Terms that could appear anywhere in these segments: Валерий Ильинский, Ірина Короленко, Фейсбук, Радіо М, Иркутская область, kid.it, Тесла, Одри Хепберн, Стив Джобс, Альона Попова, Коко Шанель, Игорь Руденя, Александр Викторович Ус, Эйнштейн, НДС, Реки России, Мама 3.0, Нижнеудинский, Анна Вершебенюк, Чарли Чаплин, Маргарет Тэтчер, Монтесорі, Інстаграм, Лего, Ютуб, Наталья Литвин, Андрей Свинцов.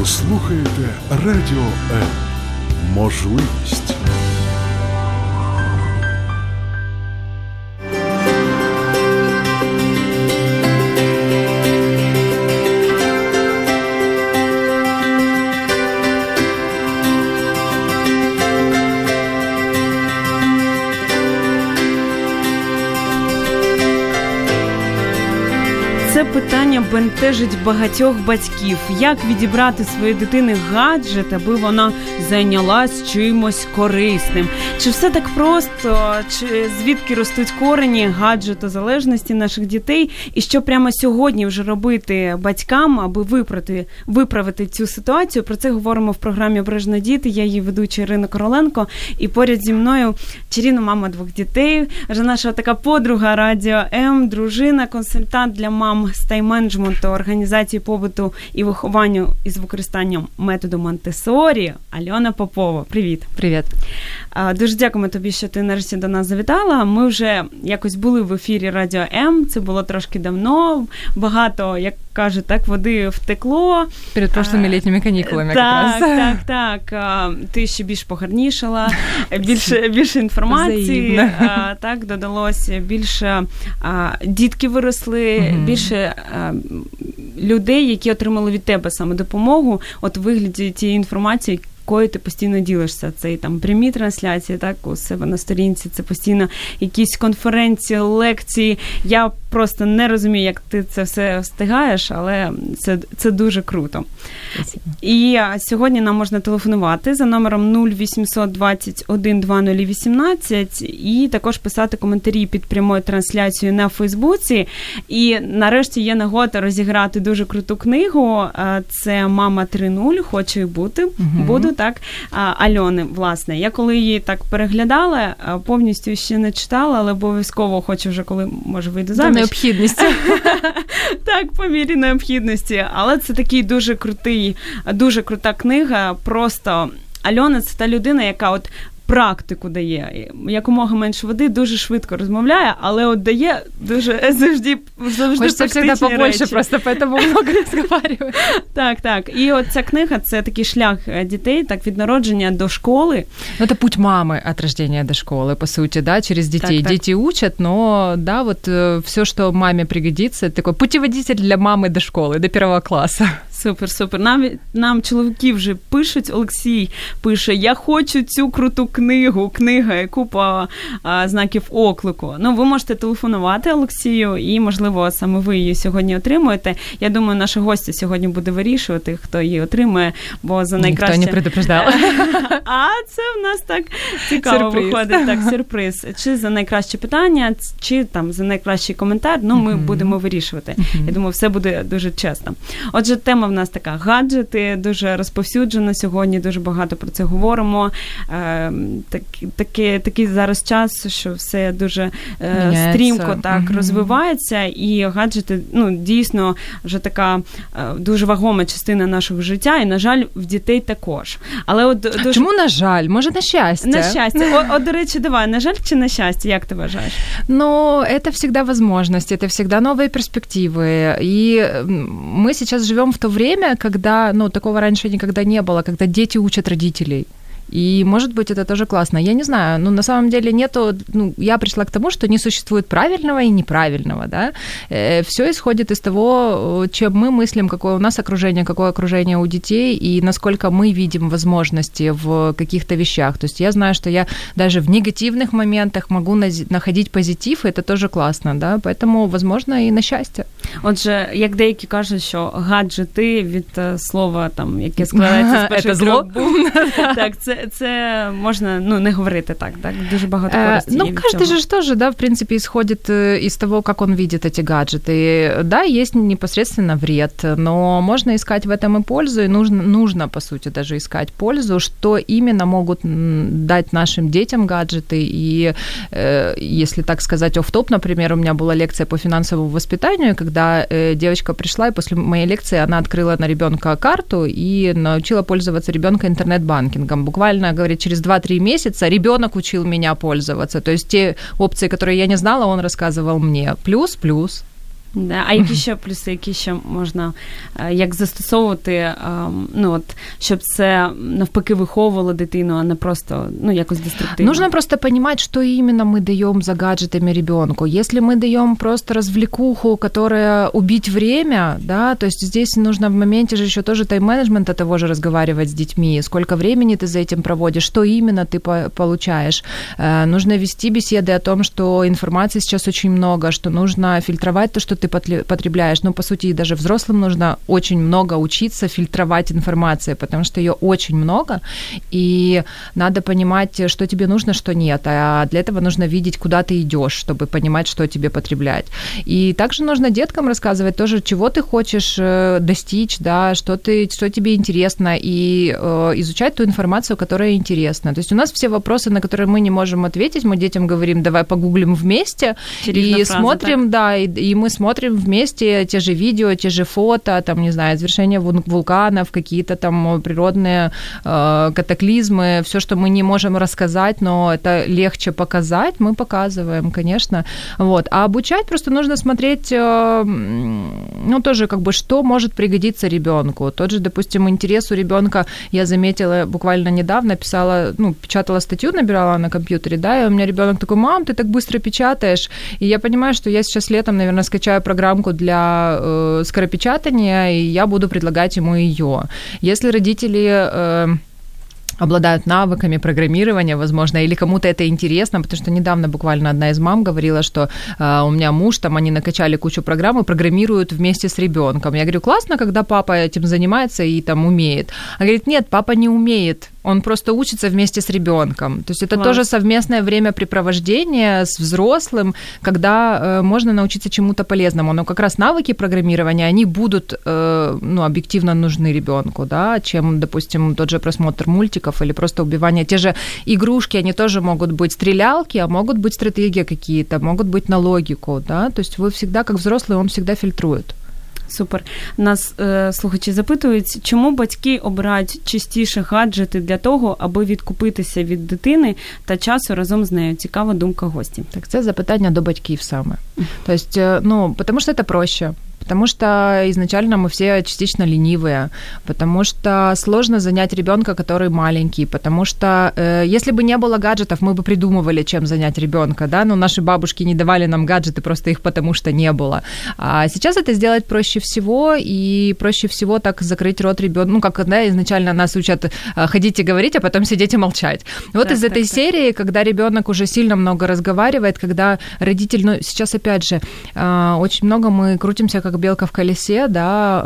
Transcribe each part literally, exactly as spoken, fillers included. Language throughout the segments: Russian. Ви слухаєте Радіо М. Можливість. Це питання бентежить багатьох батьків. Як відібрати своїй дитині гаджет, аби вона зайнялась чимось корисним? Чи все так просто? Чи звідки ростуть корені гаджетозалежності наших дітей? І що прямо сьогодні вже робити батькам, аби виправити, виправити цю ситуацію? Про це говоримо в програмі «Обережно діти». Я її ведуча Ірина Короленко. І поряд зі мною чарівна мама двох дітей, вже наша така подруга Радіо М, дружина, консультант для мам з тайм-менеджменту, організації побуту і вихованню із використанням методу Монтесорі Альона Попова. Привіт. Привіт. Дуже дякуємо тобі, що ти нарешті до нас завітала. Ми вже якось були в ефірі Радіо М, це було трошки давно, багато, як кажуть, так, води втекло. Перед прошлими літніми канікулами. Так, так, так. Ти ще більш погарнішала, більше, більше інформації, так, додалося, більше дітки виросли, більше Більше а, людей, які отримали від тебе саме допомогу, от у вигляді тієї інформації, якою ти постійно ділишся. Це і там прямі трансляції, так, у себе на сторінці, це постійно якісь конференції, лекції. Я просто не розумію, як ти це все встигаєш, але це, це дуже круто. Спасибо. І а, сьогодні нам можна телефонувати за номером нуль вісімсот двадцять один двадцять нуль вісімнадцять і також писати коментарі під прямою трансляцією на Фейсбуці. І нарешті є нагода розіграти дуже круту книгу. Це «Мама три нуль. Хочу і бути». Угу. Буду. Так, Альони, власне. Я коли її так переглядала, повністю ще не читала, але обов'язково хочу вже, коли, може, вийду заміж. До необхідності. Так, по мірі необхідності. Але це такий дуже крутий, дуже крута книга. Просто Альона – це та людина, яка от практику дає, якомога менше води, дуже швидко розмовляє, але от дає дуже завжди, завжди практичні речі. Побольше просто, поэтому много розмовляю. Так, так. І от ця книга, це такий шлях дітей, так, від народження до школи. Ну, це путь мами від рождения до школи, по суті, да, через дітей. Діти учать, но, да, вот все, що мамі пригодиться, такой путеводитель для мами до школи, до першого класу. Супер, супер. Нам, нам чоловіки вже пишуть, Олексій пише, я хочу цю круту книгу, книга і купа а, знаків оклику. Ну, ви можете телефонувати Олексію і, можливо, саме ви її сьогодні отримуєте. Я думаю, наша гостя сьогодні буде вирішувати, хто її отримує, бо за найкраще... Ніхто не предупреждав. А це в нас так цікаво виходить. Так, сюрприз. Чи за найкраще питання, чи там за найкращий коментар, ну, ми будемо вирішувати. Я думаю, все буде дуже чесно. Отже, тема у нас така гаджети, дуже розповсюджено сьогодні, дуже багато про це говоримо. Е, так, таки, такий зараз час, що все дуже е, стрімко так mm-hmm. розвивається, і гаджети, ну, дійсно, вже така е, дуже вагома частина нашого життя, і, на жаль, в дітей також. Але от, дуже... Чому на жаль? Може, на щастя? На щастя. О, о, до речі, давай, на жаль чи на щастя? Як ти вважаєш? Ну, це завжди можливість, це завжди нові перспективи. І ми зараз живемо в то время, время, когда, ну, такого раньше никогда не было, когда дети учат родителей. И, может быть, это тоже классно. Я не знаю, ну, на самом деле нету... Ну, я пришла к тому, что не существует правильного и неправильного, да. Всё исходит из того, чем мы мыслим, какое у нас окружение, какое окружение у детей, и насколько мы видим возможности в каких-то вещах. То есть я знаю, что я даже в негативных моментах могу находить позитив, и это тоже классно, да. Поэтому, возможно, и на счастье. Отже, як деякі кажуть, що гаджети від слова, там, яке складається з перших трьох букв. Так, це Це можна, ну, не говорити так, так? Дуже багато користі. Ну, каждый же тоже, да, в принципе, исходит из того, как он видит эти гаджеты. Да, есть непосредственно вред, но можно искать в этом и пользу, и нужно, нужно, по сути, даже искать пользу, что именно могут дать нашим детям гаджеты. И, если так сказать, офф-топ, например, у меня была лекция по финансовому воспитанию, когда девочка пришла, и после моей лекции она открыла на ребёнка карту и научила пользоваться ребёнка интернет-банкингом. Буквально говорит, через два-три месяца ребёнок учил меня пользоваться. То есть те опции, которые я не знала, он рассказывал мне. Плюс, плюс. Да, а які ще плюси, які ще можна, як застосовувати, ну от, щоб це навпаки виховувало дитину, а не просто, ну, якось деструктивно? Нужно просто понимать, что именно мы даем за гаджетами ребенку. Если мы даем просто развлекуху, которая убить время, да, то есть здесь нужно в моменте же еще тоже тайм-менеджмента того же разговаривать с детьми, сколько времени ты за этим проводишь, что именно ты получаешь. Нужно вести беседы о том, что информации сейчас очень много, что нужно фильтровать то, что ты потребляешь. Ну, по сути, даже взрослым нужно очень много учиться фильтровать информацию, потому что её очень много, и надо понимать, что тебе нужно, что нет. А для этого нужно видеть, куда ты идёшь, чтобы понимать, что тебе потреблять. И также нужно деткам рассказывать тоже, чего ты хочешь достичь, да, что, ты, что тебе интересно, и э, изучать ту информацию, которая интересна. То есть у нас все вопросы, на которые мы не можем ответить, мы детям говорим, давай погуглим вместе, Черезная и фраза, смотрим, так? да, и, и мы смотрим, Смотрим вместе те же видео, те же фото, там, не знаю, извержение вулканов, какие-то там природные э, катаклизмы, всё, что мы не можем рассказать, но это легче показать, мы показываем, конечно. Вот. А обучать просто нужно смотреть, э, ну, тоже как бы, что может пригодиться ребёнку. Тот же, допустим, интерес у ребёнка, я заметила буквально недавно, писала, ну, печатала статью, набирала на компьютере, да, и у меня ребёнок такой, мам, ты так быстро печатаешь. И я понимаю, что я сейчас летом, наверное, скачаю программку для э, скоропечатания, и я буду предлагать ему её. Если родители... Э... обладают навыками программирования, возможно, или кому-то это интересно, потому что недавно буквально одна из мам говорила, что э, у меня муж, там, они накачали кучу программ и программируют вместе с ребёнком. Я говорю, классно, когда папа этим занимается и там умеет. Она говорит, нет, папа не умеет, он просто учится вместе с ребёнком. То есть это Класс. Тоже совместное времяпрепровождение с взрослым, когда э, можно научиться чему-то полезному. Но как раз навыки программирования, они будут э, ну, объективно нужны ребёнку, да, чем, допустим, тот же просмотр мультиков, или просто убивание. Те же игрушки, они тоже могут быть стрелялки, а могут быть стратегии какие-то, могут быть на логику, да, то есть вы всегда, как взрослый, он всегда фильтрует. Супер. Нас е, слухачі запитують, чому батьки обирають частіше гаджети для того, аби відкупитися від дитини та часу разом з нею. Цікава думка гостів. Так, це запитання до батьків саме. Тобто, ну, тому що це проще. Потому что изначально мы все частично ленивые, потому что сложно занять ребёнка, который маленький, потому что э, если бы не было гаджетов, мы бы придумывали, чем занять ребёнка, да, но наши бабушки не давали нам гаджеты, просто их потому что не было. А сейчас это сделать проще всего, и проще всего так закрыть рот ребёнка, ну, как, да, изначально нас учат ходить и говорить, а потом сидеть и молчать. Вот да, из так, этой так. серии, когда ребёнок уже сильно много разговаривает, когда родитель, ну, сейчас, опять же, э, очень много мы крутимся, как белка в колесе, да,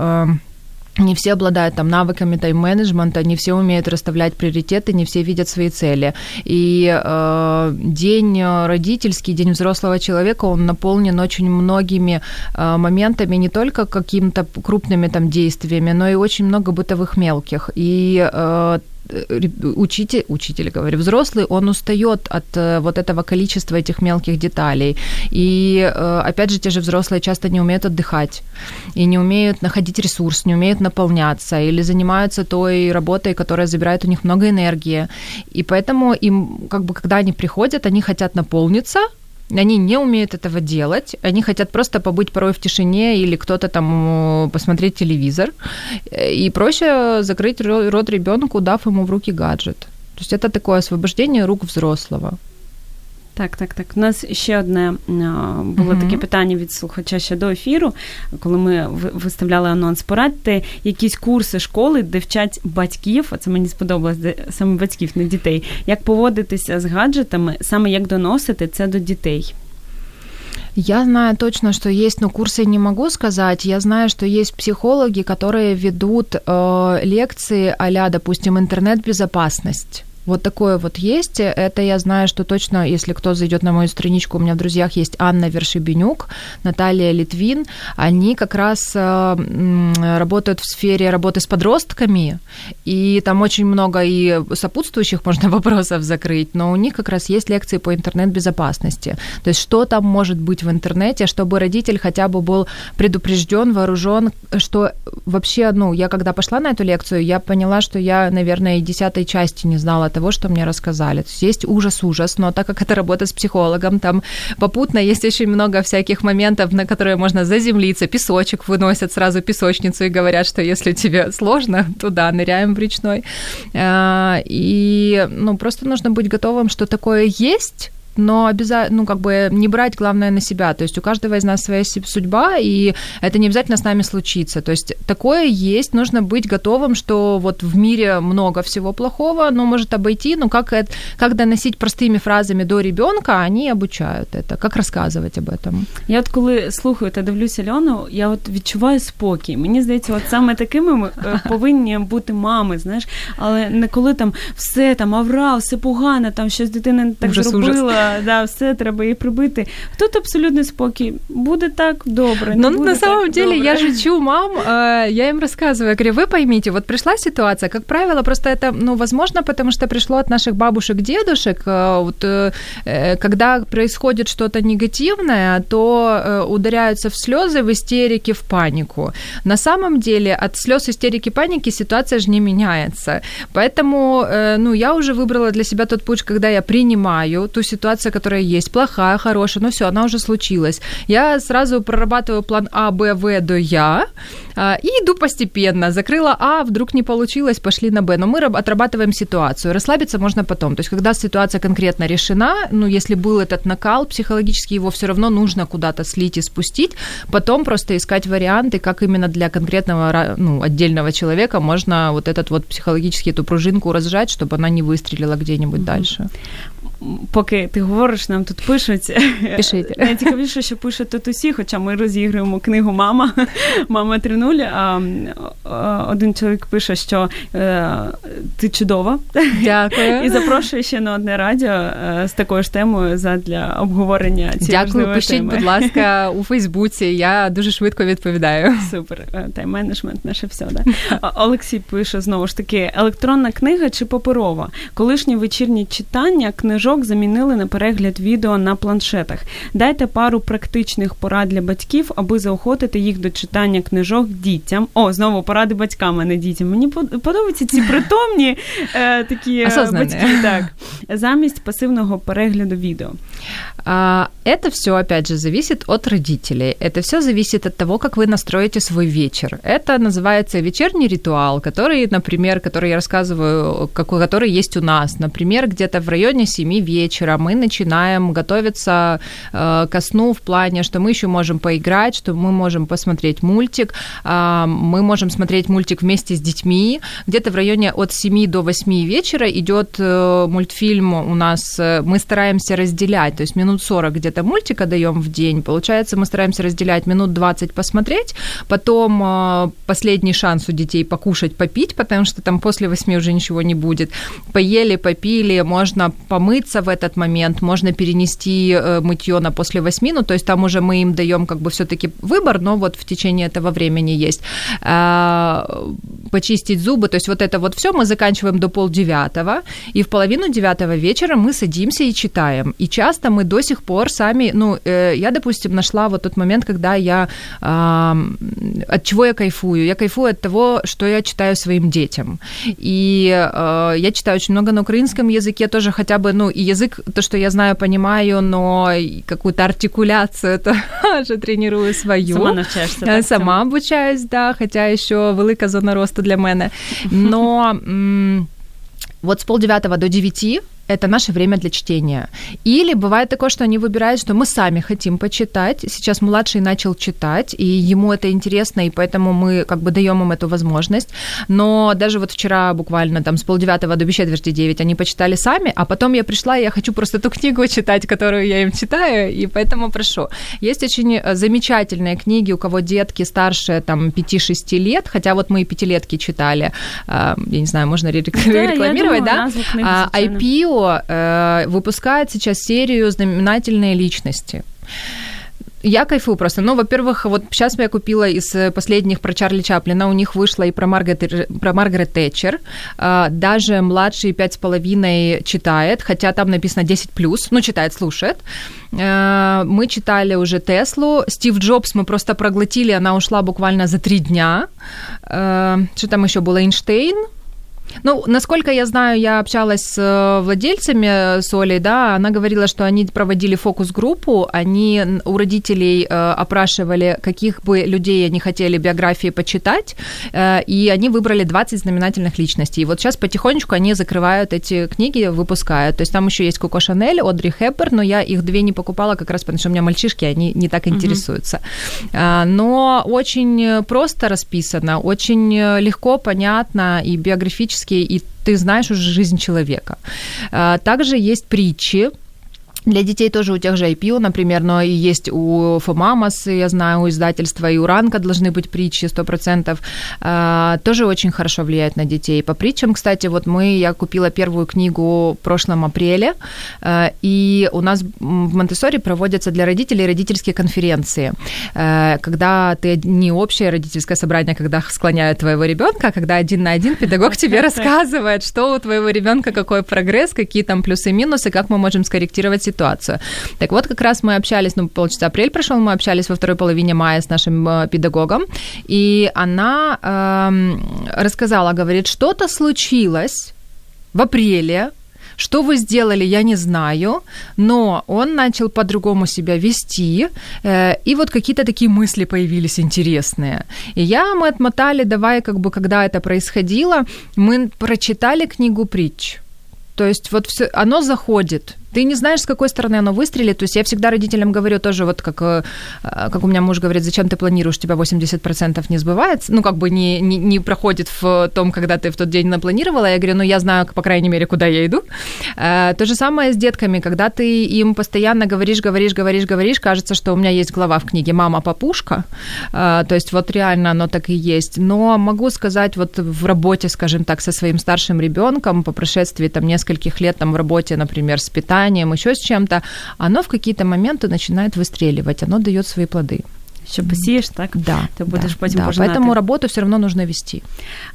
э, не все обладают там навыками тайм-менеджмента, не все умеют расставлять приоритеты, не все видят свои цели. И э, день родительский, день взрослого человека, он наполнен очень многими э, моментами, не только какими-то крупными там действиями, но и очень много бытовых мелких. И э, учитель, учитель, говорю, взрослый, он устаёт от вот этого количества этих мелких деталей. И, опять же, те же взрослые часто не умеют отдыхать, и не умеют находить ресурс, не умеют наполняться, или занимаются той работой, которая забирает у них много энергии. И поэтому им, как бы, когда они приходят, они хотят наполниться, они не умеют этого делать, они хотят просто побыть порой в тишине или кто-то там посмотреть телевизор, и проще закрыть рот ребёнку, дав ему в руки гаджет. То есть это такое освобождение рук взрослого. Так, так, так. У нас ще одне було mm-hmm. таке питання від слухача ще до ефіру, коли ми виставляли анонс. Порадьте якісь курси школи, де вчать батьків, а це мені сподобалось, де саме батьків, не дітей, як поводитися з гаджетами, саме як доносити це до дітей. Я знаю точно, что есть, но курсы не могу сказать. Я знаю, что есть психологи, которые ведут э, лекции а-ля, допустим, интернет-безопасность. Вот такое вот есть. Это я знаю, что точно, если кто зайдёт на мою страничку, у меня в друзьях есть Анна Вершебенюк, Наталья Литвин. Они как раз э, работают в сфере работы с подростками, и там очень много и сопутствующих можно вопросов закрыть, но у них как раз есть лекции по интернет-безопасности. То есть что там может быть в интернете, чтобы родитель хотя бы был предупреждён, вооружён, что вообще, ну, я когда пошла на эту лекцию, я поняла, что я, наверное, и десятой части не знала того, что мне рассказали. То есть есть ужас-ужас, но так как это работа с психологом, там попутно есть очень много всяких моментов, на которые можно заземлиться. Песочек выносят сразу, песочницу, и говорят, что если тебе сложно, то да, ныряем в речной. И ну, просто нужно быть готовым, что такое есть, но обязательно, ну, как бы не брать главное на себя. То есть у каждого из нас своя судьба, и это не обязательно с нами случится. То есть такое есть, нужно быть готовым, что вот в мире много всего плохого, но может обойти, но как, это, как доносить простыми фразами до ребёнка, они обучают это, как рассказывать об этом. Я от коли слухаю та дивлюсь Альону, я от відчуваю спокій. Мені здається, от саме такими ми повинні бути мами, знаєш, але не коли там все, там авра, все погано, там щось дитина так ужас, зробила, ужас. Да, все, треба її прибити. Тут абсолютно спокій. Буде так, добре. Ну, на самом деле, добре. Я жучу мам, я им рассказываю, я говорю, вы поймите, вот пришла ситуация, как правило, просто это, ну, возможно, потому что пришло от наших бабушек, дедушек, вот, когда происходит что-то негативное, то ударяются в слезы, в истерике, в панику. На самом деле, от слез, истерики, паники ситуация же не меняется. Поэтому, ну, я уже выбрала для себя тот путь, когда я принимаю ту ситуацию, ситуация, которая есть, плохая, хорошая, но всё, она уже случилась. Я сразу прорабатываю план А, Б, В до Я и иду постепенно. Закрыла А, вдруг не получилось, пошли на Б. Но мы отрабатываем ситуацию. Расслабиться можно потом. То есть, когда ситуация конкретно решена, ну, если был этот накал, психологически его всё равно нужно куда-то слить и спустить, потом просто искать варианты, как именно для конкретного, ну, отдельного человека можно вот этот вот психологически эту пружинку разжать, чтобы она не выстрелила где-нибудь mm-hmm. дальше. Поки ти говориш, нам тут пишуть. Пишіть. Найцікавіше, що пишуть тут усі, хоча ми розігруємо книгу «Мама», «Мама три нуль». Один чоловік пише, що ти чудова. Дякую. І запрошує ще на одне радіо з такою ж темою задля обговорення цієї важливої теми. Дякую. Пишіть, будь ласка, у Фейсбуці. Я дуже швидко відповідаю. Супер. Тайм-менеджмент наше все, да? Олексій пише, знову ж таки, електронна книга чи паперова? Колишні вечірні читання книжок замінили на перегляд відео на планшетах. Дайте пару практичних порад для батьків, аби заохотити їх до читання книжок дітям. О, знову поради батькам, а не дітям. Мені подобаються ці притомні е, такі батьки. Так. Замість пасивного перегляду відео. А, это все, опять же, зависит от родителей. Это все зависит от того, как вы настроите свой вечер. Это называется вечерний ритуал, который, например, который я рассказываю, который есть у нас. Например, где-то в районе семи вечера мы начинаем готовиться э, ко сну в плане, что мы еще можем поиграть, что мы можем посмотреть мультик, э, мы можем смотреть мультик вместе с детьми. Где-то в районе от семи до восьми вечера идет э, мультфильм у нас, э, мы стараемся разделять, то есть минут сорок где-то мультика даем в день, получается, мы стараемся разделять минут двадцать посмотреть, потом э, последний шанс у детей покушать, попить, потому что там после восьми уже ничего не будет. Поели, попили, можно помыть в этот момент, можно перенести мытьё на после восьми, ну, то есть там уже мы им даём как бы всё-таки выбор, но вот в течение этого времени есть. Почистить зубы, то есть вот это вот всё мы заканчиваем до полдевятого, и в половину девятого вечера мы садимся и читаем. И часто мы до сих пор сами, ну, я, допустим, нашла вот тот момент, когда я, от чего я кайфую? Я кайфую от того, что я читаю своим детям. И я читаю очень много на украинском языке, тоже хотя бы, ну, и язык, то, что я знаю, понимаю, но какую-то артикуляцию тоже тренирую свою. Сама навчаешься. Так, сама там. Обучаюсь, да, хоча ще велика зона росту для мене. Но м- вот с полдевятого до девяти это наше время для чтения. Или бывает такое, что они выбирают, что мы сами хотим почитать. Сейчас младший начал читать, и ему это интересно, и поэтому мы как бы даём им эту возможность. Но даже вот вчера буквально там с полдевятого до без четверти девять они почитали сами, а потом я пришла, и я хочу просто ту книгу читать, которую я им читаю, и поэтому прошу. Есть очень замечательные книги, у кого детки старше там пяти-шести лет, хотя вот мы и пятилетки читали. Я не знаю, можно рекламировать, да? да? ай пи выпускает сейчас серию «Знаменательные личности». Я кайфую просто. Ну, во-первых, вот сейчас я купила из последних про Чарли Чаплина, у них вышла и про Маргарет, про Маргарет Тэтчер. Даже младший пять с половиной читает, хотя там написано десять плюс, ну, читает, слушает. Мы читали уже Теслу. Стив Джобс мы просто проглотили, она ушла буквально за три дня. Что там ещё было? Эйнштейн. Ну, насколько я знаю, я общалась с владельцами, с Олей, да, она говорила, что они проводили фокус-группу, они у родителей опрашивали, каких бы людей они хотели биографии почитать, и они выбрали двадцать знаменательных личностей. И вот сейчас потихонечку они закрывают эти книги, выпускают. То есть там еще есть Коко Шанель, Одри Хепберн, но я их две не покупала как раз потому, что у меня мальчишки, они не так интересуются. Uh-huh. Но очень просто расписано, очень легко, понятно и биографически, и ты знаешь уже жизнь человека. Также есть притчи. Для детей тоже у тех же ай пи ю, например, но и есть у Фомамас, я знаю, у издательства, и у Ранка должны быть притчи сто процентов. Тоже очень хорошо влияет на детей. По притчам, кстати, вот мы, я купила первую книгу в прошлом апреле, и у нас в Монтесорі проводятся для родителей родительские конференции, когда ты не общее родительское собрание, когда склоняют твоего ребенка, а когда один на один педагог тебе рассказывает, что у твоего ребенка, какой прогресс, какие там плюсы и минусы, как мы можем скорректировать ситуацию. Ситуацию. Так вот, как раз мы общались, ну, получается, апрель прошел, мы общались во второй половине мая с нашим педагогом, и она э, рассказала, говорит, что-то случилось в апреле, что вы сделали, я не знаю, но он начал по-другому себя вести, э, и вот какие-то такие мысли появились интересные. И я, мы отмотали, давай, как бы, когда это происходило, мы прочитали книгу притч. То есть вот все, оно заходит. Ты не знаешь, с какой стороны оно выстрелит. То есть я всегда родителям говорю тоже, вот как, как у меня муж говорит, зачем ты планируешь, у тебя восемьдесят процентов не сбывается, ну, как бы не, не, не проходит в том, когда ты в тот день напланировала. Я говорю, ну, я знаю, по крайней мере, куда я иду. То же самое с детками, когда ты им постоянно говоришь, говоришь, говоришь, говоришь, кажется, что у меня есть глава в книге «Мама, папушка», то есть вот реально оно так и есть. Но могу сказать, вот в работе, скажем так, со своим старшим ребенком по прошествии там нескольких лет там в работе, например, с питанием, еще с чем-то, оно в какие-то моменты начинает выстреливать, оно дает свои плоды. Що посієш, так? Да, ти будеш да, потім да, пожинати. Тому роботу все одно потрібно вести.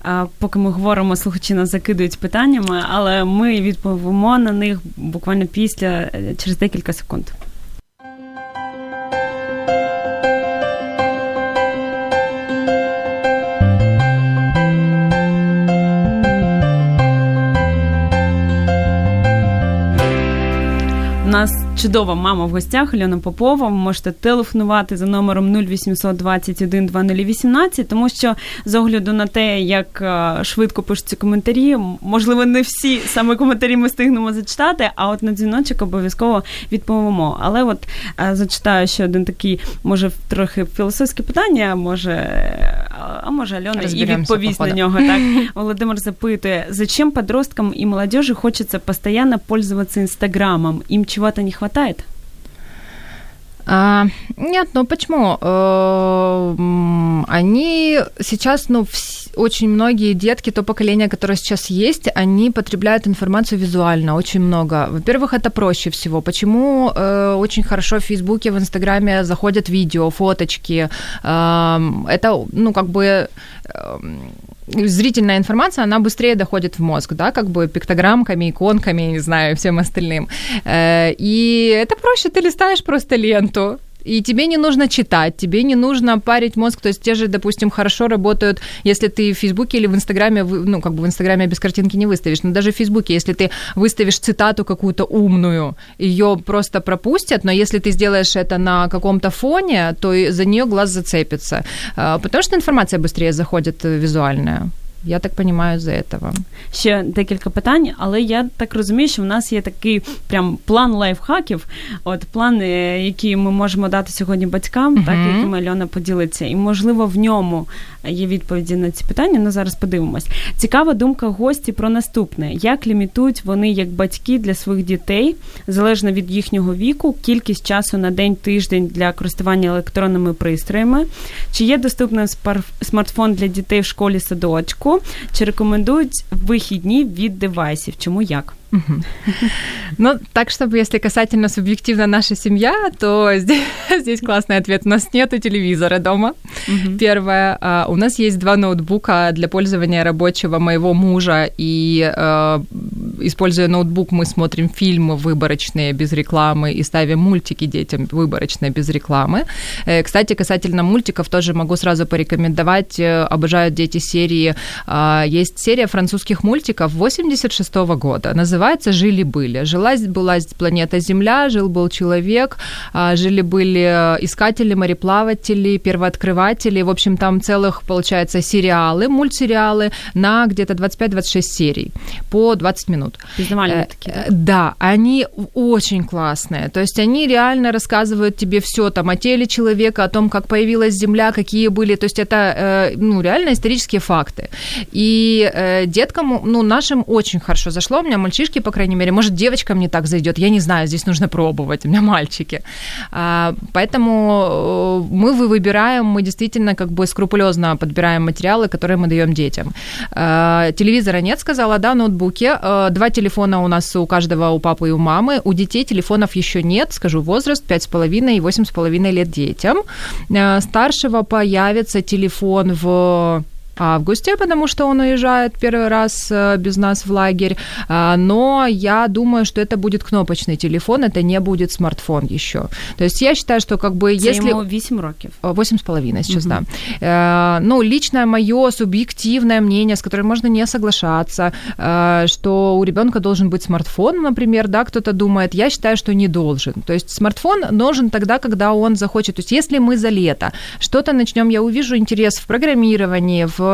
А, поки ми говоримо, слухачі нас закидують питаннями, але ми відповімо на них буквально після, через декілька секунд. У нас чудова мама в гостях, Альона Попова. Можете телефонувати за номером нуль вісімсот двадцять один двадцять нуль вісімнадцять, тому що з огляду на те, як швидко пишуться коментарі, можливо, не всі саме коментарі ми встигнемо зачитати, а от на дзвіночок обов'язково відповімо. Але от зачитаю ще один такий, може, трохи філософське питання, може, а може Альона і відповість на нього. Так? Володимир запитує, зачем подросткам і молодежі хочеться постійно пользуватися Інстаграмом? Їм чого это не хватает? А, нет, ну почему? Они сейчас, ну, вс- очень многие детки, то поколение, которое сейчас есть, они потребляют информацию визуально, очень много. Во-первых, это проще всего. Почему э, очень хорошо в Фейсбуке, в Инстаграме заходят видео, фоточки? Э, это, ну, как бы... Э, зрительная информация, она быстрее доходит в мозг, да, как бы пиктограммками, иконками, не знаю, всем остальным. И это проще, ты листаешь просто ленту, и тебе не нужно читать, тебе не нужно парить мозг, то есть те же, допустим, хорошо работают, если ты в Фейсбуке или в Инстаграме, ну, как бы в Инстаграме без картинки не выставишь, но даже в Фейсбуке, если ты выставишь цитату какую-то умную, её просто пропустят, но если ты сделаешь это на каком-то фоне, то за неё глаз зацепится, потому что информация быстрее заходит визуальная. Я так понимаю, за этого. Ще декілька питань, але я так розумію, що в нас є такий прям план лайфхаків, от план, який ми можемо дати сьогодні батькам, uh-huh. так, яким Альона поділиться. І, можливо, в ньому є відповіді на ці питання, але зараз подивимось. Цікава думка гості про наступне. Як лімітують вони, як батьки, для своїх дітей, залежно від їхнього віку, кількість часу на день, тиждень для користування електронними пристроями? Чи є доступний смартфон для дітей в школі, садочку? Чи рекомендують вихідні від девайсів? Чому, як? Угу. Ну, так, чтобы, если касательно субъективно наша семья, то здесь, здесь классный ответ. У нас нету телевизора дома, угу. Первое. А, у нас есть два ноутбука для пользования рабочего моего мужа и а, используя ноутбук, мы смотрим фильмы выборочные, без рекламы, и ставим мультики детям выборочные, без рекламы. Кстати, касательно мультиков, тоже могу сразу порекомендовать, обожают дети серии. Есть серия французских мультиков восемьдесят шестого года, называется «Жили-были». Жила-была планета Земля, жил-был человек, жили-были искатели, мореплаватели, первооткрыватели. В общем, там целых, получается, сериалы, мультсериалы на где-то двадцать пять двадцать шесть серий по двадцать минут. Пиздавальные такие. Да? Да, они очень классные. То есть они реально рассказывают тебе все там о теле человека, о том, как появилась Земля, какие были. То есть это ну, реально исторические факты. И деткам, ну, нашим очень хорошо зашло. У меня мальчишки, по крайней мере, может, девочкам не так зайдет. Я не знаю, здесь нужно пробовать. У меня мальчики. Поэтому мы выбираем, мы действительно как бы скрупулезно подбираем материалы, которые мы даем детям. Телевизора нет, сказала, да, ноутбуки. Два телефона у нас у каждого, у папы и у мамы. У детей телефонов еще нет. Скажу возраст, пять с половиной и восемь с половиной лет детям. Старшего появится телефон в... августе, потому что он уезжает первый раз без нас в лагерь. Но я думаю, что это будет кнопочный телефон, это не будет смартфон еще. То есть я считаю, что как бы если... Це йому вісім років. восемь с половиной сейчас, угу. Да. Ну, личное мое субъективное мнение, с которым можно не соглашаться, что у ребенка должен быть смартфон, например, да, кто-то думает, я считаю, что не должен. То есть смартфон нужен тогда, когда он захочет. То есть если мы за лето что-то начнем, я увижу интерес в программировании, в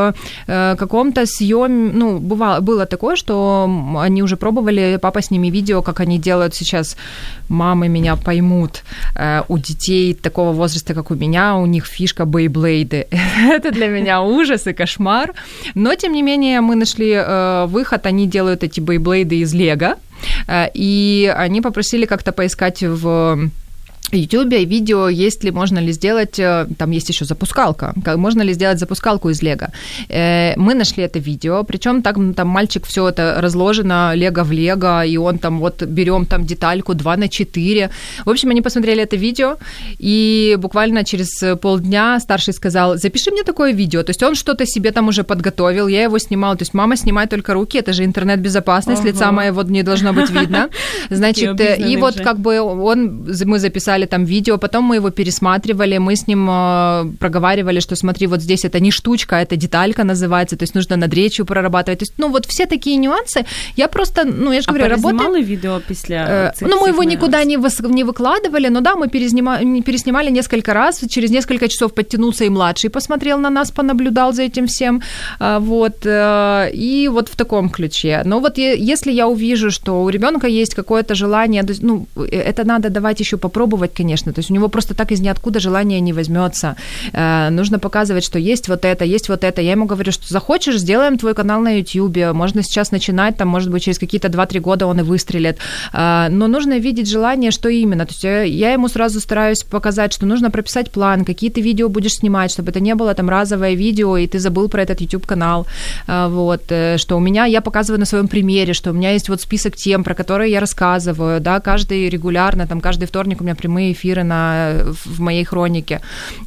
каком-то съеме, ну, бывало, было такое, что они уже пробовали, папа с ними видео, как они делают сейчас, мамы меня поймут, у детей такого возраста, как у меня, у них фишка бейблейды, это для меня ужас и кошмар, но, тем не менее, мы нашли выход, они делают эти бейблейды из лего, и они попросили как-то поискать в... в Ютубе видео, есть ли, можно ли сделать, там есть еще запускалка, можно ли сделать запускалку из лего. Мы нашли это видео, причем там, там мальчик, все это разложено лего в лего, и он там вот берем там детальку два на четыре. В общем, они посмотрели это видео, и буквально через полдня старший сказал, запиши мне такое видео. То есть он что-то себе там уже подготовил, я его снимала. То есть мама, снимай только руки, это же интернет-безопасность, ага. Лица моего не должно быть видно. Значит, и вот как бы он, мы записали там видео, потом мы его пересматривали, мы с ним э, проговаривали, что смотри, вот здесь это не штучка, это деталька называется, то есть нужно над речью прорабатывать. То есть, ну, вот все такие нюансы. Я просто, ну, я же говорю, работаю... А перезнімали видео после... Э, ну, мы его никуда не, выс... не выкладывали, но да, мы перезнима... переснимали несколько раз, через несколько часов подтянулся и младший, посмотрел на нас, понаблюдал за этим всем, э, вот, э, и вот в таком ключе. Но вот е- если я увижу, что у ребенка есть какое-то желание, то есть, ну, это надо давать еще попробовать, конечно, то есть у него просто так из ниоткуда желание не возьмется. Э, нужно показывать, что есть вот это, есть вот это. Я ему говорю, что захочешь, сделаем твой канал на Ютьюбе, можно сейчас начинать, там, может быть, через какие-то два-три года он и выстрелит. Э, но нужно видеть желание, что именно. То есть я, я ему сразу стараюсь показать, что нужно прописать план, какие ты видео будешь снимать, чтобы это не было там разовое видео, и ты забыл про этот Ютуб-канал. Э, вот, э, что у меня, я показываю на своем примере, что у меня есть вот список тем, про которые я рассказываю, да, каждый регулярно, там, каждый вторник у меня прямой эфиры на, в моей хронике.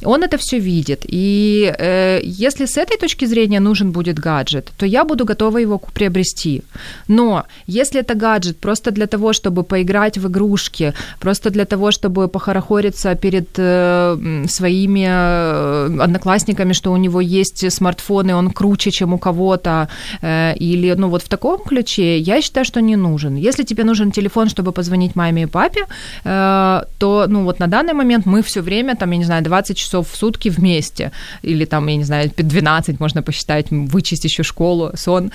Он это все видит. И э, если с этой точки зрения нужен будет гаджет, то я буду готова его приобрести. Но если это гаджет просто для того, чтобы поиграть в игрушки, просто для того, чтобы похорохориться перед э, своими одноклассниками, что у него есть смартфон, и он круче, чем у кого-то, э, или, ну, вот в таком ключе, я считаю, что не нужен. Если тебе нужен телефон, чтобы позвонить маме и папе, э, то ну вот на данный момент мы все время, там, я не знаю, двадцать часов в сутки вместе, или там, я не знаю, двенадцать можно посчитать, вычесть еще школу, сон,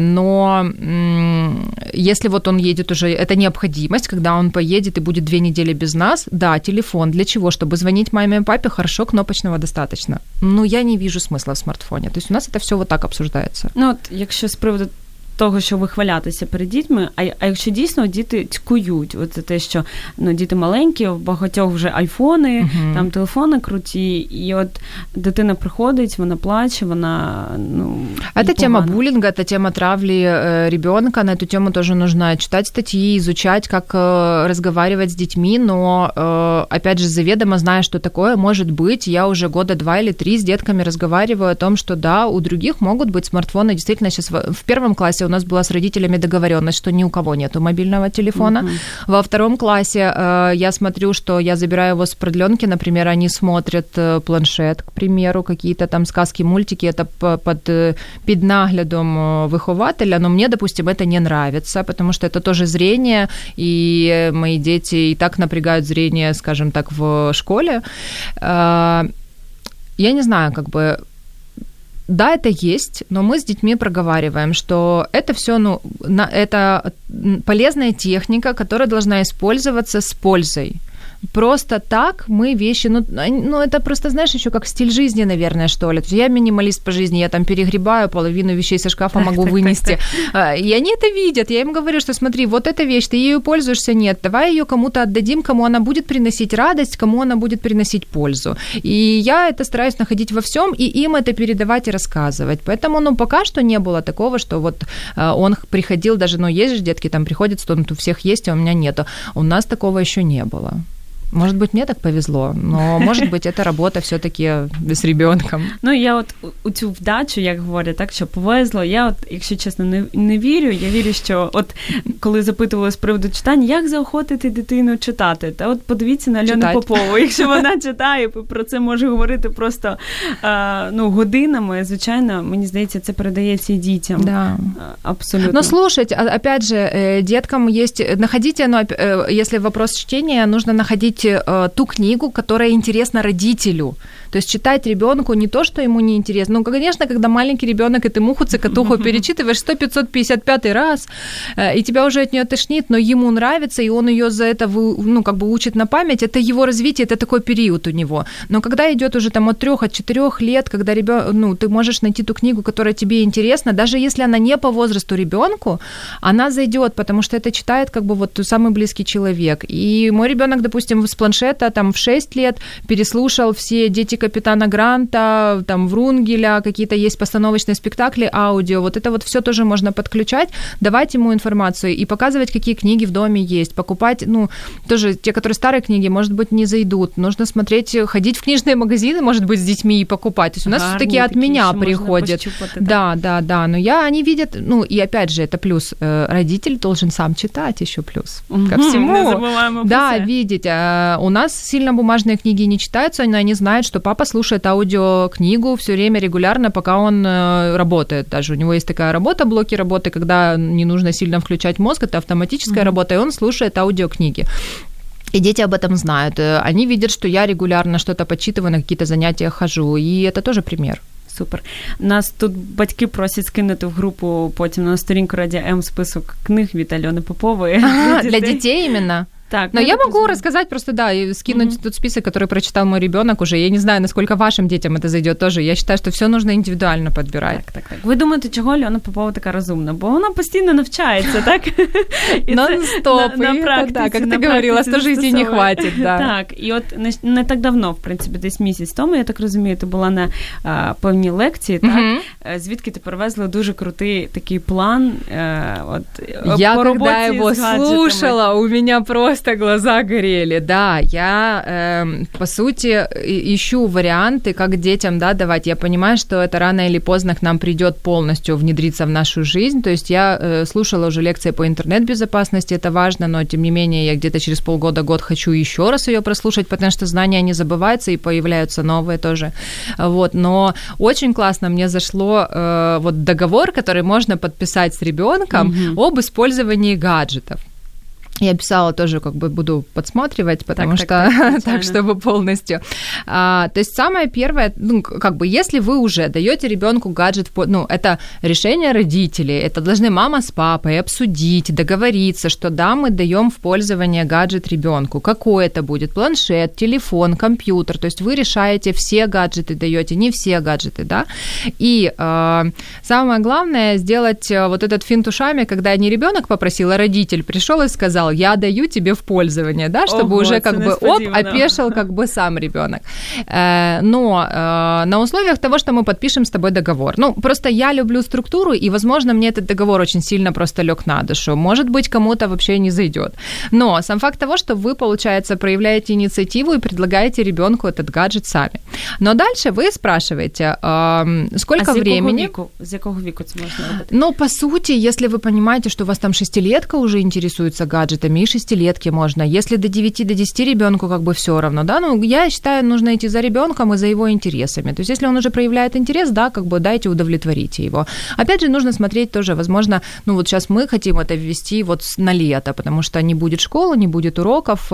но м- если вот он едет уже, это необходимость, когда он поедет и будет две недели без нас, да, телефон, для чего? Чтобы звонить маме и папе, хорошо, кнопочного достаточно. Ну, я не вижу смысла в смартфоне, то есть у нас это все вот так обсуждается. Ну, от, якщо з приводу того, що вихвалятися перед дітьми, а, а якщо дійсно діти цькують, от те, що ну, діти маленькі, в багатьох вже айфони, uh-huh. там телефони круті, і от дитина приходить, вона плаче, вона, ну, це тема булінга, це тема травлі э, ребенка, на цю тему теж нужно читати статті, изучать, як э, розмовляти з дітьми, но э, опять же, заведомо знаю, що такое може бути, я вже года два или три з дітками розмовляю о том, що да, у других можуть бути смартфони, дійсно, зараз в, в першому класі классе у нас была с родителями договоренность, что ни у кого нету мобильного телефона. Mm-hmm. Во втором классе э, я смотрю, что я забираю его с продленки, например, они смотрят планшет, к примеру, какие-то там сказки, мультики, это под, под наглядом выхователя, но мне, допустим, это не нравится, потому что это тоже зрение, и мои дети и так напрягают зрение, скажем так, в школе. Я не знаю, как бы... Да, это есть, но мы с детьми проговариваем, что это всё, ну, это полезная техника, которая должна использоваться с пользой. Просто так мы вещи, ну, ну это просто, знаешь, еще как стиль жизни, наверное, что ли. То есть я минималист по жизни, я там перегребаю, половину вещей со шкафа так, могу так, вынести. Так, так. И они это видят. Я им говорю, что смотри, вот эта вещь, ты ею пользуешься, нет, давай ее кому-то отдадим, кому она будет приносить радость, кому она будет приносить пользу. И я это стараюсь находить во всем и им это передавать и рассказывать. Поэтому, ну, пока что не было такого, что вот он приходил даже, ну, есть же детки, там приходят, что ну, у всех есть, а у меня нету. У нас такого еще не было. Может быть, мне так повезло, но, может быть, это работа все-таки з ребенком. Ну, я от у цю вдачу, як говорять, так, що повезло, я от, якщо чесно, не, не вірю. Я вірю, що от коли запитували з приводу читання, як заохотити дитину читати? Та от подивіться на Альону Попову. Якщо вона читає, про це може говорити просто а, ну, годинами, звичайно, мені здається, це передається і дітям. Да. Абсолютно. Но слушать, опять же, деткам есть, находите, ну, если вопрос чтения, нужно находить ту книгу, которая интересна родителю. То есть читать ребенку не то, что ему не интересно. Ну, конечно, когда маленький ребенок, и ты муху цикатуху перечитываешь сто пятьсот пятьдесят пятый раз, и тебя уже от нее тошнит, но ему нравится, и он ее за это, ну, как бы учит на память. Это его развитие, это такой период у него. Но когда идет уже там от трех, от четырех лет, когда ребенок, ну, ты можешь найти ту книгу, которая тебе интересна, даже если она не по возрасту ребенку, она зайдет, потому что это читает как бы вот самый близкий человек. И мой ребенок, допустим, с планшета там в шесть лет переслушал все «Дети капитана Гранта», там «Врунгеля», какие-то есть постановочные спектакли, аудио. Вот это вот всё тоже можно подключать, давать ему информацию и показывать, какие книги в доме есть, покупать, ну, тоже те, которые старые книги, может быть, не зайдут. Нужно смотреть, ходить в книжные магазины, может быть, с детьми и покупать. То есть у нас всё-таки от меня приходят. Да, да, да. Но я, они видят, ну, и опять же, это плюс. Родитель должен сам читать ещё плюс. Угу, ко всему. Да, видеть. У нас сильно бумажные книги не читаются, но они знают, что папа слушает аудиокнигу всё время регулярно, пока он работает. Даже у него есть такая работа, блоки работы, когда не нужно сильно включать мозг, это автоматическая mm-hmm. работа, и он слушает аудиокниги. И дети об этом знают. Они видят, что я регулярно что-то почитываю, на какие-то занятия хожу, и это тоже пример. Супер. Нас тут батьки просять скинути в групу потім на сторінку Радіо М список книг від Альони Попової. А, для детей именно? Так, но я могу знаю. рассказать просто, да, и скинуть mm-hmm. тот список, который прочитал мой ребёнок уже. Я не знаю, насколько вашим детям это зайдёт тоже. Я считаю, что всё нужно индивидуально подбирать. Так, так, так. Вы думаете, чего Альона Попова така розумна? Бо вона постійно навчається, так? Нон-стоп. На, на практиці. Так, як ти говорила, сто жизней не хватить. Да. Так, і от не, не так давно, в принципі, десь місяць тому, я так розумію, ти була на а, певній лекції, mm-hmm. так? Звідки ти привезла дуже крутий такий план а, от, я, по роботі з гаджетами. Я, коли його слушала, у мене просто глаза горели, да, я, э, по сути, ищу варианты, как детям, да, давать, я понимаю, что это рано или поздно к нам придёт полностью внедриться в нашу жизнь, то есть я э, слушала уже лекции по интернет-безопасности, это важно, но, тем не менее, я где-то через полгода-год хочу ещё раз её прослушать, потому что знания не забываются и появляются новые тоже, вот, но очень классно мне зашло э, вот договор, который можно подписать с ребёнком mm-hmm. об использовании гаджетов. Я писала тоже, как бы буду подсматривать, потому так, что так, так, чтобы полностью. А, то есть самое первое, ну, как бы, если вы уже даёте ребёнку гаджет, ну, это решение родителей, это должны мама с папой обсудить, договориться, что да, мы даём в пользование гаджет ребёнку. Какой это будет? Планшет, телефон, компьютер. То есть вы решаете, все гаджеты даёте, не все гаджеты, да? И а, самое главное, сделать вот этот финт ушами, когда не ребёнок попросил, а родитель пришёл и сказал: сказал, я даю тебе в пользование, да, чтобы Ого, уже как бы, оп, опешил как бы сам ребенок. Но на условиях того, что мы подпишем с тобой договор. Ну, просто я люблю структуру, и, возможно, мне этот договор очень сильно просто лег на душу. Может быть, кому-то вообще не зайдет. Но сам факт того, что вы, получается, проявляете инициативу и предлагаете ребенку этот гаджет сами. Но дальше вы спрашиваете, сколько а времени... Віку? З якого віку це можна робити? Ну, по суті, якщо ви розумієте, що у вас там шестилетка уже інтересується гаджетами, і шестилетки можна. Якщо до дев'яти до десяти ребенку как бы все равно, да, ну, я считаю, нужно идти за ребенком и за его интересами. То есть, если он уже проявляет интерес, да, как бы дайте, удовлетворите его. Опять же, нужно смотреть тоже, возможно, ну, вот сейчас мы хотим это ввести вот на лето, потому что не будет школы, не будет уроков,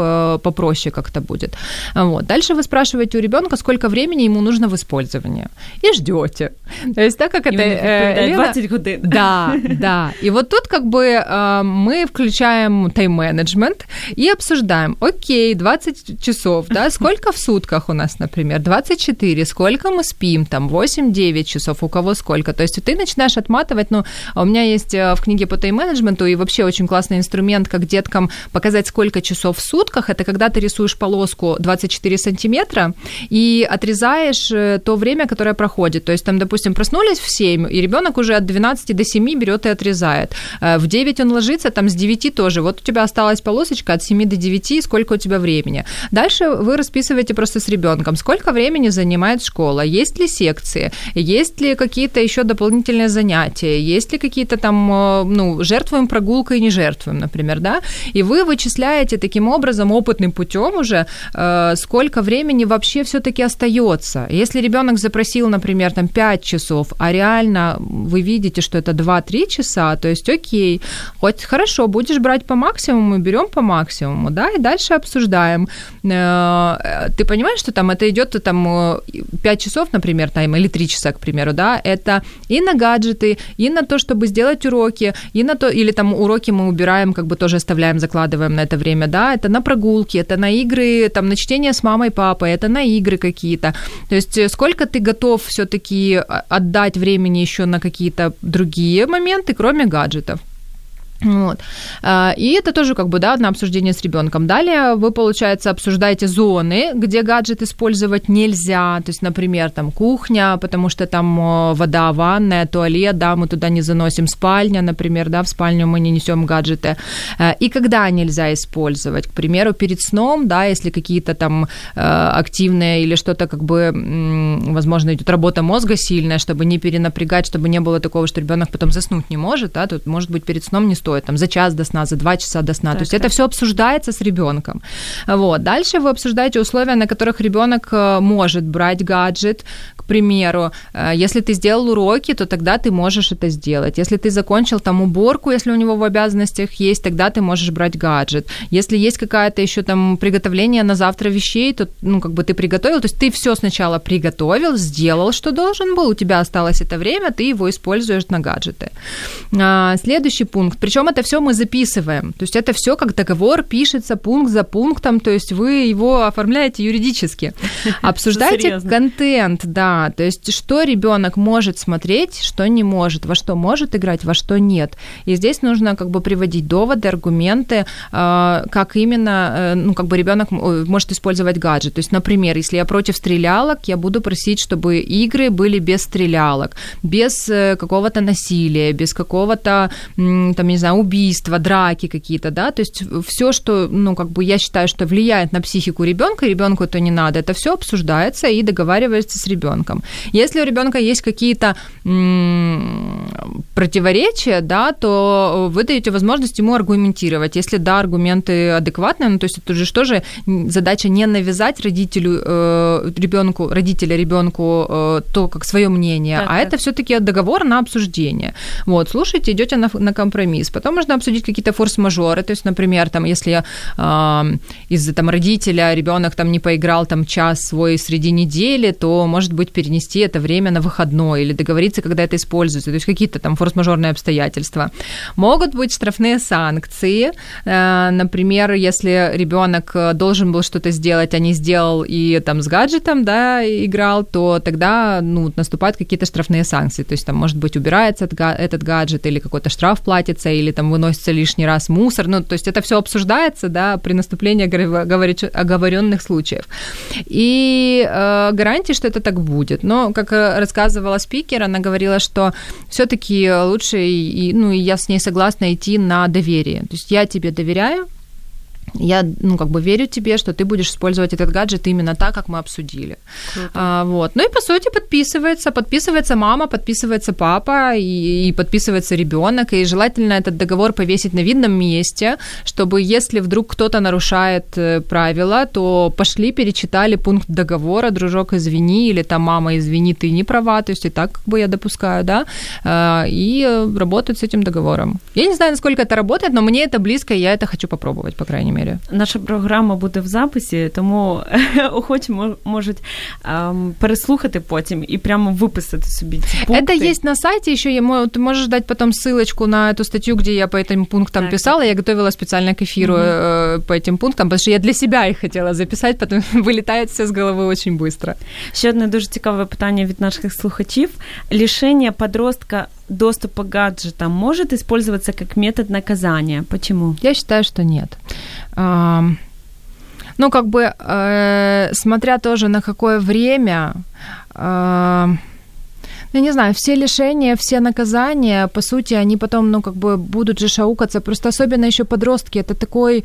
попроще как-то будет. Вот. Дальше вы спрашиваете у ребенка, сколько времени ему нужно в использовании. И ждете. То есть, так как это двадцять годин. Да, да. И вот тут как бы мы включаем тайм-менеджмент и обсуждаем, окей, двадцать часов, да, сколько в сутках у нас, например, двадцать четыре, сколько мы спим, там, восемь-девять часов, у кого сколько. То есть ты начинаешь отматывать, ну, у меня есть в книге по тайм-менеджменту и вообще очень классный инструмент, как деткам показать, сколько часов в сутках. Это когда ты рисуешь полоску двадцать четыре сантиметра и отрезаешь то время, которое проходит. То есть там, допустим, проснулись в семь, и ребенок уже от двенадцати до семи берет и отрезает. В девять он ложится, там с девяти тоже. Вот у тебя осталась полосочка от семи до девяти, сколько у тебя времени. Дальше вы расписываете просто с ребенком, сколько времени занимает школа, есть ли секции, есть ли какие-то еще дополнительные занятия, есть ли какие-то там, ну, жертвуем прогулкой, не жертвуем, например, да, и вы вычисляете таким образом, опытным путем уже, сколько времени вообще все-таки остается. Если ребенок запросил, например, там пять часов, а реально вы видите, что это два-три часа, то есть окей, хоть хорошо, будешь брать по максимуму, берем по максимуму, да, и дальше обсуждаем. Ты понимаешь, что там это идет там пять часов, например, там, или три часа, к примеру, да, это и на гаджеты, и на то, чтобы сделать уроки, и на то, или там уроки мы убираем, как бы тоже оставляем, закладываем на это время, да, это на прогулки, это на игры, там, на чтение с мамой, папой, это на игры какие-то. То есть сколько ты готов все-таки отдать времени еще на какие-то другие моменты, кроме гаджетов. Вот. И это тоже как бы, да, на обсуждение с ребенком. Далее вы, получается, обсуждаете зоны, где гаджет использовать нельзя. То есть, например, там кухня, потому что там вода, ванная, туалет, да, мы туда не заносим. Спальня, например, да, в спальню мы не несем гаджеты. И когда нельзя использовать, к примеру, перед сном, да, если какие-то там активные или что-то как бы, возможно, идет работа мозга сильная, чтобы не перенапрягать, чтобы не было такого, что ребенок потом заснуть не может, да, тут может быть перед сном не стоит. Там, за час до сна, за два часа до сна. Так, то есть так. Это все обсуждается с ребенком. Вот. Дальше вы обсуждаете условия, на которых ребенок может брать гаджет. К примеру, если ты сделал уроки, то тогда ты можешь это сделать. Если ты закончил там уборку, если у него в обязанностях есть, тогда ты можешь брать гаджет. Если есть какая-то еще там приготовление на завтра вещей, то, ну, как бы ты приготовил. То есть ты все сначала приготовил, сделал, что должен был. У тебя осталось это время, ты его используешь на гаджеты. Следующий пункт. Причем это все мы записываем. То есть это все как договор пишется пункт за пунктом, то есть вы его оформляете юридически. Обсуждайте контент, да, то есть что ребенок может смотреть, что не может, во что может играть, во что нет. И здесь нужно как бы приводить доводы, аргументы, как именно, ну, как бы ребенок может использовать гаджет. То есть, например, если я против стрелялок, я буду просить, чтобы игры были без стрелялок, без какого-то насилия, без какого-то, там, не знаю, убийства, драки какие-то, да, то есть все, что, ну, как бы я считаю, что влияет на психику ребенка, ребенку это не надо, это все обсуждается и договаривается с ребенком. Если у ребенка есть какие-то м- противоречия, да, то вы даете возможность ему аргументировать. Если, да, аргументы адекватные, ну, то есть это же тоже задача не навязать родителю, э, ребенку, родителя ребенку э, то, как свое мнение, так, а так. Это все-таки договор на обсуждение. Вот, слушайте, идете на, на компромисс. Потом можно обсудить какие-то форс-мажоры, то есть, например, там, если э, из-за там, родителя ребенок там, не поиграл там, час свой среди недели, то, может быть, перенести это время на выходной или договориться, когда это используется. То есть какие-то там форс-мажоры форс-мажорные обстоятельства. Могут быть штрафные санкции. Например, если ребенок должен был что-то сделать, а не сделал и там с гаджетом, да, играл, то тогда, ну, наступают какие-то штрафные санкции. То есть там, может быть, убирается этот гаджет или какой-то штраф платится, или там выносится лишний раз мусор. Ну, то есть это все обсуждается, да, при наступлении оговоренных случаев. И э, гарантии, что это так будет. Но, как рассказывала спикер, она говорила, что все-таки лучше, и, ну, и я с ней согласна, идти на доверие. То есть я тебе доверяю, я, ну, как бы верю тебе, что ты будешь использовать этот гаджет именно так, как мы обсудили. А, вот. Ну и, по сути, подписывается. Подписывается мама, подписывается папа, и, и подписывается ребенок. И желательно этот договор повесить на видном месте, чтобы, если вдруг кто-то нарушает правила, то пошли, перечитали пункт договора: дружок, извини, или там мама, извини, ты не права, то есть и так, как бы, я допускаю, да, и работают с этим договором. Я не знаю, насколько это работает, но мне это близко, и я это хочу попробовать, по крайней мере. Наша програма буде в записі, тому охочі можуть ем, переслухати потім і прямо виписати собі ці пункти. Це є на сайті, ще є, ти можеш дати потім ссылочку на ту статтю, де я по цим пунктам так, писала, так. Я готувала спеціально к ефіру mm-hmm. по цим пунктам, тому що я для себе їх хотіла записати, потім вилітає все з голови дуже швидко. Ще одне дуже цікаве питання від наших слухачів. Лишення подростка доступа к гаджетам может использоваться как метод наказания? Почему? Я считаю, что нет. Ну, как бы, смотря тоже на какое время... Я не знаю, все лишения, все наказания, по сути, они потом, ну, как бы, будут же шаукаться. Просто особенно еще подростки, это такой...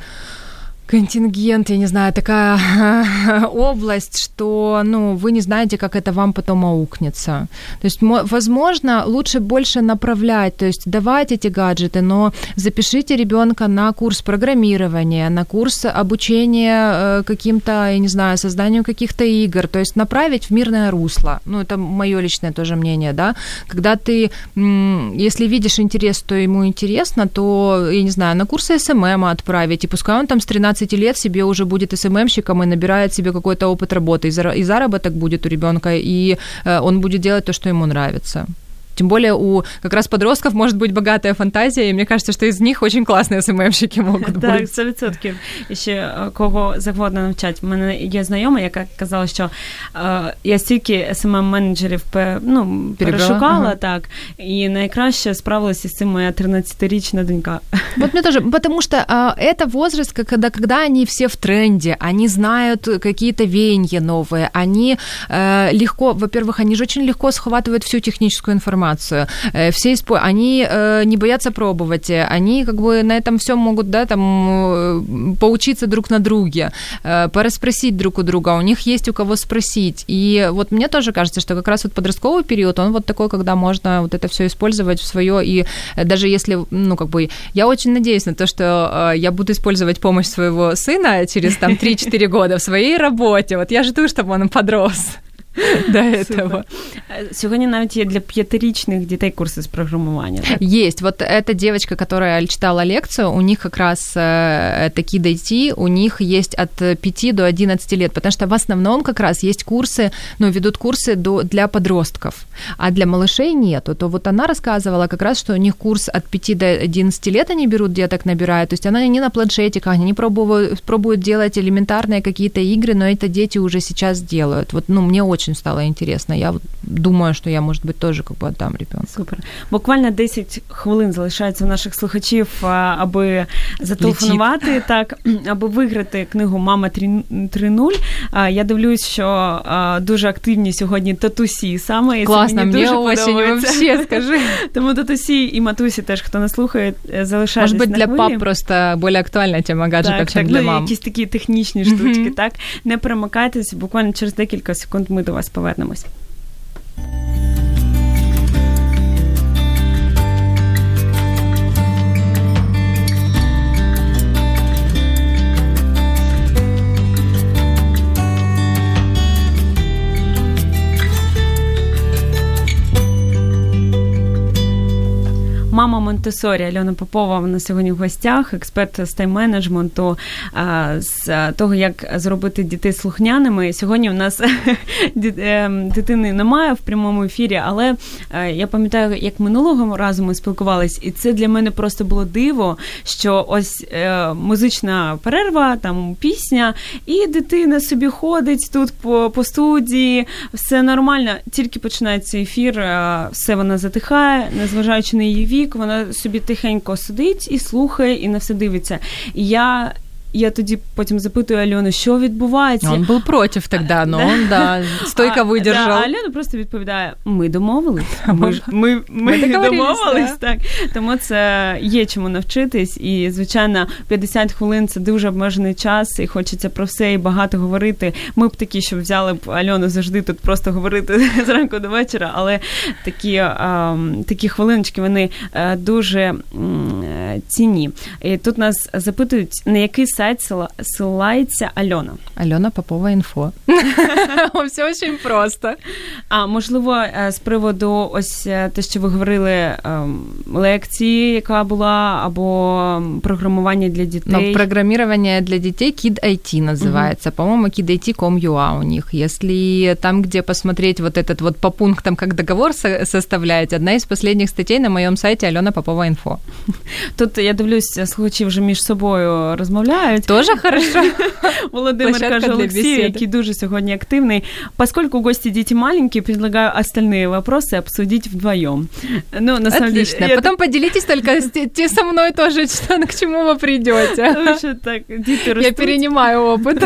контингент, я не знаю, такая область, что, ну, вы не знаете, как это вам потом аукнется. То есть, возможно, лучше больше направлять, то есть давать эти гаджеты, но запишите ребенка на курс программирования, на курс обучения каким-то, я не знаю, созданию каких-то игр, то есть направить в мирное русло. Ну, это мое личное тоже мнение, да. Когда ты, если видишь интерес, что ему интересно, то, я не знаю, на курсы эс эм эм отправить, и пускай он там с тринадцати лет себе уже будет эс эм эм-щиком и набирает себе какой-то опыт работы, и заработок будет у ребенка, и он будет делать то, что ему нравится. Тем более у как раз подростков может быть богатая фантазия, и мне кажется, что из них очень классные эс эм эм-щики могут так, бути. Так, сто відсотків. І ще кого завгодно навчать. У мене є знайома, яка казала, що е, я стільки эс эм эм-менеджерів пе, ну, перешукала, ага. так, і найкраще справилася з цим моя тринадцятирічна донька. Вот мне тоже, потому что э, это возраст, когда, когда они все в тренде, они знают какие-то веяния новые, они э, легко, во-первых, они же очень легко схватывают всю техническую информацию, Все исп... они э, не боятся пробовать, они как бы на этом всем могут, да, там, поучиться друг на друге, э, пораспросить друг у друга, у них есть у кого спросить. И вот мне тоже кажется, что как раз вот подростковый период, он вот такой, когда можно вот это все использовать в свое, и даже если, ну, как бы, я очень надеюсь на то, что я буду использовать помощь своего сына через, там, три-четыре года в своей работе, вот я жду, чтобы он подрос. До этого. Сьогодні навіть є для п'ятирічних дітей курси з програмування. Так? Есть. Вот эта девочка, которая читала лекцию, у них как раз такие дойти, у них есть от пяти до одиннадцати лет, потому что в основном как раз есть курсы, ну, ведут курсы до, для подростков, а для малышей нету. То вот она рассказывала как раз, что у них курс от пяти до одиннадцати лет они берут, деток набирают, то есть она не на планшетиках, они не пробуют, пробуют делать элементарные какие-то игры, но это дети уже сейчас делают. Вот, ну, мне очень Очень стало интересно. Я думаю, що я, може бути, теж как бы, отдам ребенка. Супер. Буквально десять хвилин залишається у наших слухачів, аби зателефонувати, Летит. так, аби виграти книгу «Мама три нуль». Я дивлюсь, що дуже активні сьогодні татусі саме. І класно, мені, мені дуже подобається. Вообще, скажи. Тому татусі і матусі теж, хто нас слухає, залишайтесь на хвилі. Може бути, для пап просто більш актуальна тема гаджетів, чим для мам. Так, якісь такі технічні штучки, mm-hmm. так. Не перемикайтесь, буквально через декілька секунд ми до вас повернемось. Мама Монтесорі Альона Попова, вона сьогодні в гостях, експерт з тайм-менеджменту, з того, як зробити дітей слухняними. Сьогодні в нас дитини немає в прямому ефірі, але я пам'ятаю, як минулого разу ми спілкувались, і це для мене просто було диво, що ось музична перерва, там пісня, і дитина собі ходить тут по, по студії, все нормально, тільки починається ефір, все вона затихає, незважаючи на її вік, вона собі тихенько сидить і слухає, і на все дивиться. І я... Я тоді потім запитую Альону, що відбувається. Він був проти тоді, але він да, стойко видержав. Да, Альона просто відповідає, ми домовились. Ми, ми, ми, ми домовились. Да. Так. Тому це є чому навчитись. І, звичайно, п'ятдесят хвилин – це дуже обмежений час, і хочеться про все і багато говорити. Ми б такі, щоб взяли б Альону завжди тут просто говорити зранку до вечора, але такі, а, такі хвилиночки, вони а, дуже цінні. І тут нас запитують, на який сайт ссылается Альона. Альона Попова инфо. Все очень просто. А, можливо, з приводу ось те, що ви говорили, лекції, яка була, або програмування для дітей. Ну, программирование для детей kid.it называется. Угу. По-моему, kid.it точка com точка ua у них. Если там, где посмотреть вот этот вот по пунктам, как договор со- составлять, одна из последних статей на моем сайте Альона Попова инфо. Тут, я дивлюсь, слухачі вже між собою розмовляють. Тоже хорошо. Володимир каже Алексею, який дуже сьогодні активний. Поскольку гости дети маленькие, предлагаю остальные вопросы обсудить вдвоем. Ну, на самом Отлично. Деле, потом это... поделитесь только те со мной тоже, что, к чему вы придете. Лучше так, діти ростуть. Я перенимаю опыт.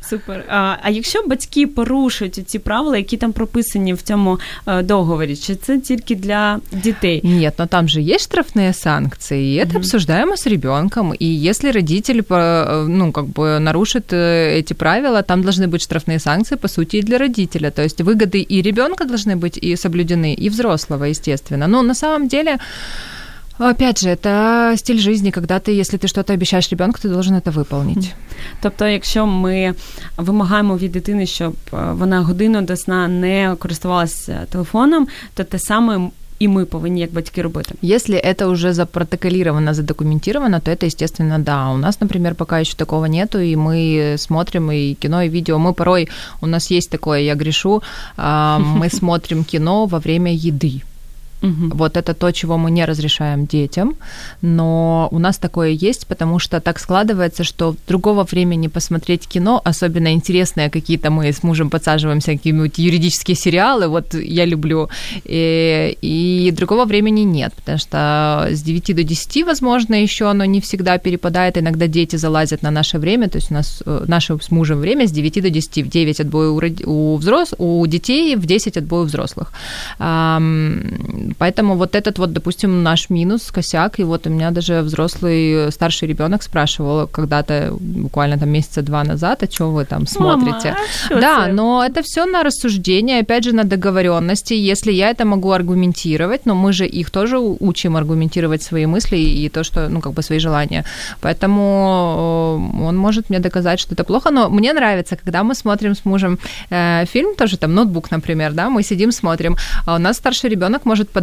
Супер. А, а якщо батьки порушують ці правила, які там прописані в цьому договорі, чи це тільки для дітей? Нет, но там же есть штрафные санкции, и это mm-hmm. обсуждаемо с ребенком. И если родитель ну, как бы нарушит эти правила, там должны быть штрафные санкции, по сути, и для родителя. То есть выгоды и ребёнка должны быть и соблюдены, и взрослого, естественно. Но на самом деле, опять же, это стиль жизни, когда ты, если ты что-то обещаешь ребёнку, ты должен это выполнить. Тобто, якщо ми вимагаємо від дитини, щоб вона годину до сна не користувалася телефоном, то те саме і ми повинні, як батьки, робити. Если это уже запротоколировано, задокументировано, то это, естественно, да. У нас, например, пока еще такого нету, и мы смотрим и кино, и видео. Мы порой, у нас есть такое, я грешу, мы смотрим кино во время еды. Угу. Вот это то, чего мы не разрешаем детям, но у нас такое есть, потому что так складывается, что другого времени посмотреть кино, особенно интересные какие-то, мы с мужем подсаживаемся какие-нибудь юридические сериалы, вот я люблю, и, и другого времени нет, потому что с девяти до десяти, возможно, еще оно не всегда перепадает, иногда дети залазят на наше время, то есть у нас наше с мужем время с девяти до десяти, в девять отбой у, взрос, у детей, в десять отбой у взрослых. Поэтому вот этот вот, допустим, наш минус, косяк, и вот у меня даже взрослый старший ребёнок спрашивал когда-то, буквально там месяца два назад, а что вы там смотрите? Мама, да, ты? Но это всё на рассуждение, опять же, на договорённости. Если я это могу аргументировать, но мы же их тоже учим аргументировать свои мысли и то, что, ну, как бы свои желания. Поэтому он может мне доказать, что это плохо, но мне нравится, когда мы смотрим с мужем фильм, тоже там ноутбук, например, да, мы сидим, смотрим, а у нас старший ребёнок может подойти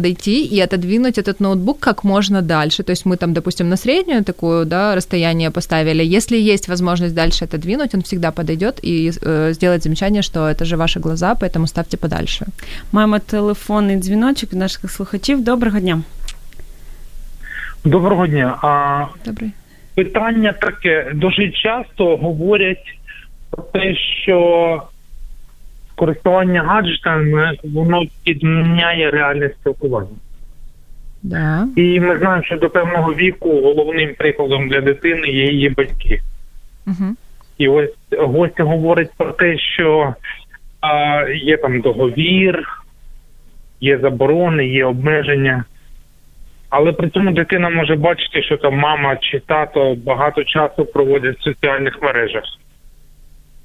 и отодвинуть этот ноутбук как можно дальше. То есть мы там, допустим, на среднюю такую, да, расстояние поставили. Если есть возможность дальше отодвинуть, он всегда подойдёт и э, сделает замечание, что это же ваши глаза, поэтому ставьте подальше. Маємо телефонний дзвіночок наших слухачів. Доброго дня. Доброго дня. А Добрий. Питання таке. Дуже часто говорять про те, що користування гаджетами, воно підміняє реальне спілкування. Да. І ми знаємо, що до певного віку головним прикладом для дитини є її батьки. Угу. І ось гості говорять про те, що а, є там договір, є заборони, є обмеження. Але при цьому дитина може бачити, що там мама чи тато багато часу проводять в соціальних мережах.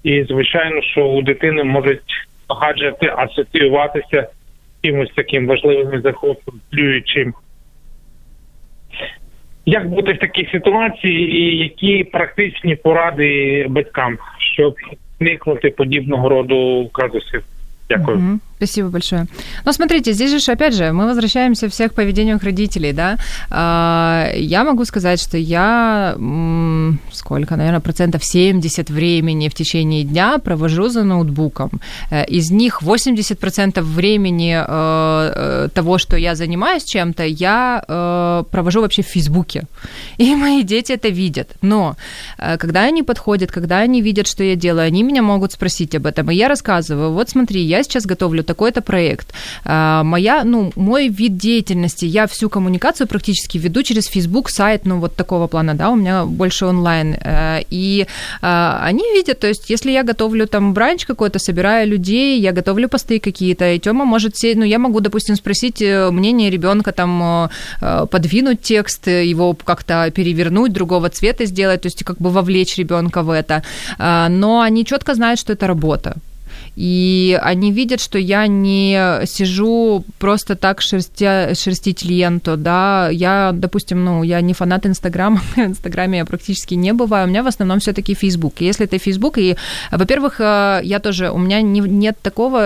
І, звичайно, що у дитини можуть гаджети асоціюватися з чимось таким важливим і захоплюючим. Як бути в такій ситуації і які практичні поради батькам, щоб уникнути подібного роду казусів? Дякую. Угу. Спасибо большое. Ну, смотрите, здесь же, опять же, мы возвращаемся всех к поведению родителей, да. Я могу сказать, что я, сколько, наверное, процентов семьдесят времени в течение дня провожу за ноутбуком. Из них восемьдесят процентов времени того, что я занимаюсь чем-то, я провожу вообще в Фейсбуке. И мои дети это видят. Но когда они подходят, когда они видят, что я делаю, они меня могут спросить об этом. И я рассказываю, вот смотри, я сейчас готовлю такой-то проект. Моя, ну, мой вид деятельности, я всю коммуникацию практически веду через Facebook, сайт, ну, вот такого плана, да, у меня больше онлайн. И они видят, то есть, если я готовлю там бранч какой-то, собираю людей, я готовлю посты какие-то, и Тёма может сесть, ну, я могу, допустим, спросить мнение ребёнка, там, подвинуть текст, его как-то перевернуть, другого цвета сделать, то есть, как бы вовлечь ребёнка в это. Но они чётко знают, что это работа. И они видят, что я не сижу просто так шерстя, шерстить ленту, да, я, допустим, ну, я не фанат Инстаграма, в Инстаграме я практически не бываю, у меня в основном всё-таки Фейсбук, если это Фейсбук, и, во-первых, я тоже, у меня не, нет такого,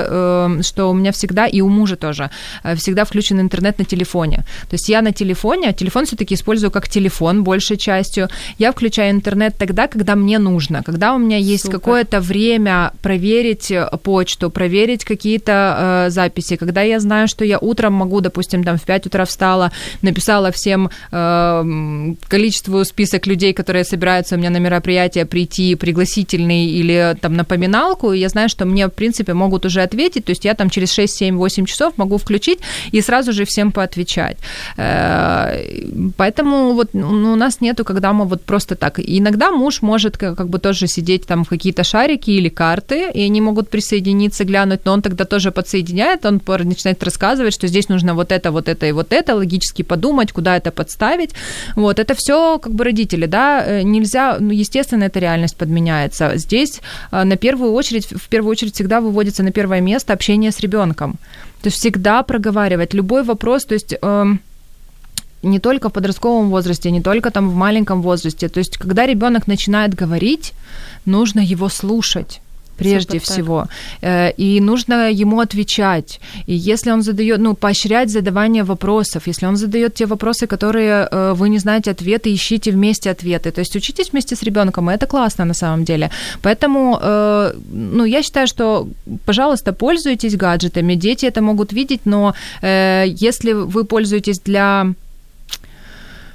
что у меня всегда, и у мужа тоже, всегда включен интернет на телефоне, то есть я на телефоне, телефон всё-таки использую как телефон большей частью, я включаю интернет тогда, когда мне нужно, когда у меня есть Супер. Какое-то время проверить почту, проверить какие-то э, записи. Когда я знаю, что я утром могу, допустим, там в пять утра встала, написала всем э, количеству список людей, которые собираются у меня на мероприятие прийти, пригласительный или там напоминалку, и я знаю, что мне, в принципе, могут уже ответить, то есть я там через шесть, семь, восемь часов могу включить и сразу же всем поотвечать. Э, поэтому вот ну, у нас нету, когда мы вот просто так. Иногда муж может как, как бы тоже сидеть там в какие-то шарики или карты, и они могут присоединиться, глянуть, но он тогда тоже подсоединяет, он начинает рассказывать, что здесь нужно вот это, вот это и вот это, логически подумать, куда это подставить. Вот, это всё как бы родители, да, нельзя, ну, естественно, эта реальность подменяется. Здесь на первую очередь, в первую очередь всегда выводится на первое место общение с ребёнком. То есть всегда проговаривать любой вопрос, то есть... не только в подростковом возрасте, не только там в маленьком возрасте. То есть когда ребёнок начинает говорить, нужно его слушать. Прежде Супер, всего. Так. И нужно ему отвечать. И если он задаёт, ну, поощрять задавание вопросов, если он задаёт те вопросы, которые вы не знаете ответы, ищите вместе ответы. То есть учитесь вместе с ребёнком, и это классно на самом деле. Поэтому, ну, я считаю, что, пожалуйста, пользуйтесь гаджетами. Дети это могут видеть, но если вы пользуетесь для...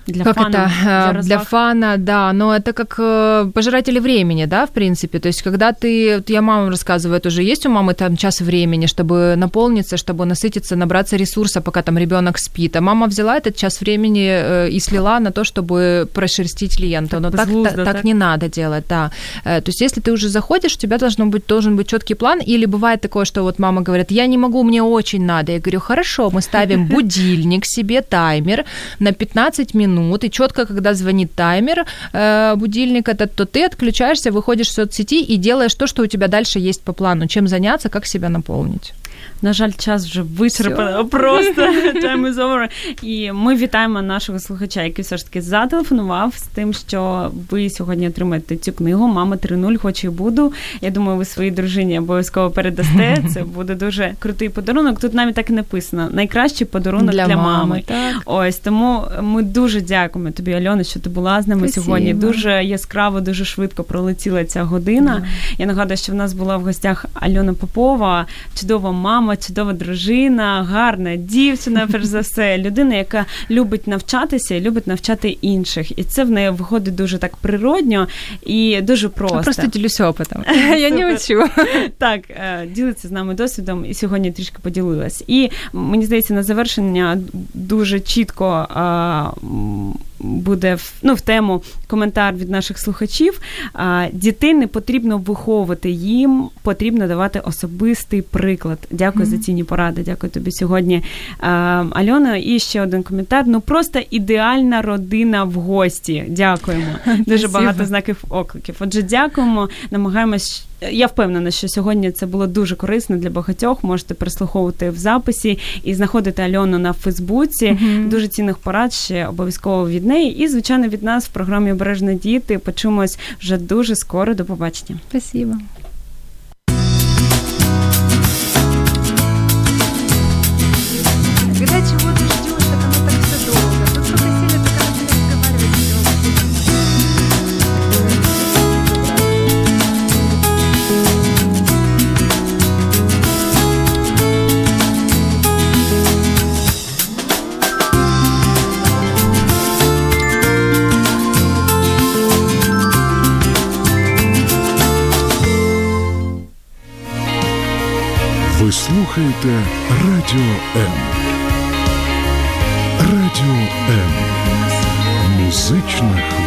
Для как фана, это? Для, для фана, да, но это как э, пожиратели времени, да, в принципе, то есть когда ты, я мамам рассказываю, тоже есть у мамы там час времени, чтобы наполниться, чтобы насытиться, набраться ресурса, пока там ребёнок спит, а мама взяла этот час времени э, и слила на то, чтобы прошерстить ленту, но так, безвузда, так, так, так не надо делать, да, э, то есть если ты уже заходишь, у тебя должен быть, должен быть чёткий план, или бывает такое, что вот мама говорит, я не могу, мне очень надо, я говорю, хорошо, мы ставим будильник себе, таймер на пятнадцать минут, и чётко, когда звонит таймер э, будильник этот, то ты отключаешься, выходишь в соцсети и делаешь то, что у тебя дальше есть по плану. Чем заняться, как себя наполнить. На жаль, час вже вичерпано. Просто time is over. І ми вітаємо нашого слухача, який все ж таки зателефонував з тим, що ви сьогодні отримаєте цю книгу «Мама три нуль. Хочу і буду». Я думаю, ви своїй дружині обов'язково передасте. Це буде дуже крутий подарунок. Тут навіть так і написано. Найкращий подарунок для, для мами. Так. Ось, тому ми дуже дякуємо тобі, Альона, що ти була з нами Спасибо. Сьогодні. Дуже яскраво, дуже швидко пролетіла ця година. Да. Я нагадую, що в нас була в гостях Альона Попова, чудова мама, чудова дружина, гарна дівчина, перш за все, людина, яка любить навчатися і любить навчати інших. І це в неї виходить дуже так природньо і дуже просто. Я просто ділюся опитом. Я не учу. Так, ділиться з нами досвідом і сьогодні трішки поділилась. І, мені здається, на завершення дуже чітко буде, ну, в тему коментар від наших слухачів. Дітей не потрібно виховувати, їм потрібно давати особистий приклад. Дякую за цінні поради. Дякую тобі сьогодні, Альона. І ще один коментар. Ну, просто ідеальна родина в гості. Дякуємо. Дуже багато знаків окликів. Отже, дякуємо. Намагаємось... Я впевнена, що сьогодні це було дуже корисно для багатьох. Можете переслуховувати в записі і знаходити Альону на Фейсбуці. Mm-hmm. Дуже цінних порад ще обов'язково від неї. І, звичайно, від нас в програмі «Обережно діти». Почуємось вже дуже скоро. До побачення. Спасибо. слухаєте Радіо М. Радіо М. Музична хвиля.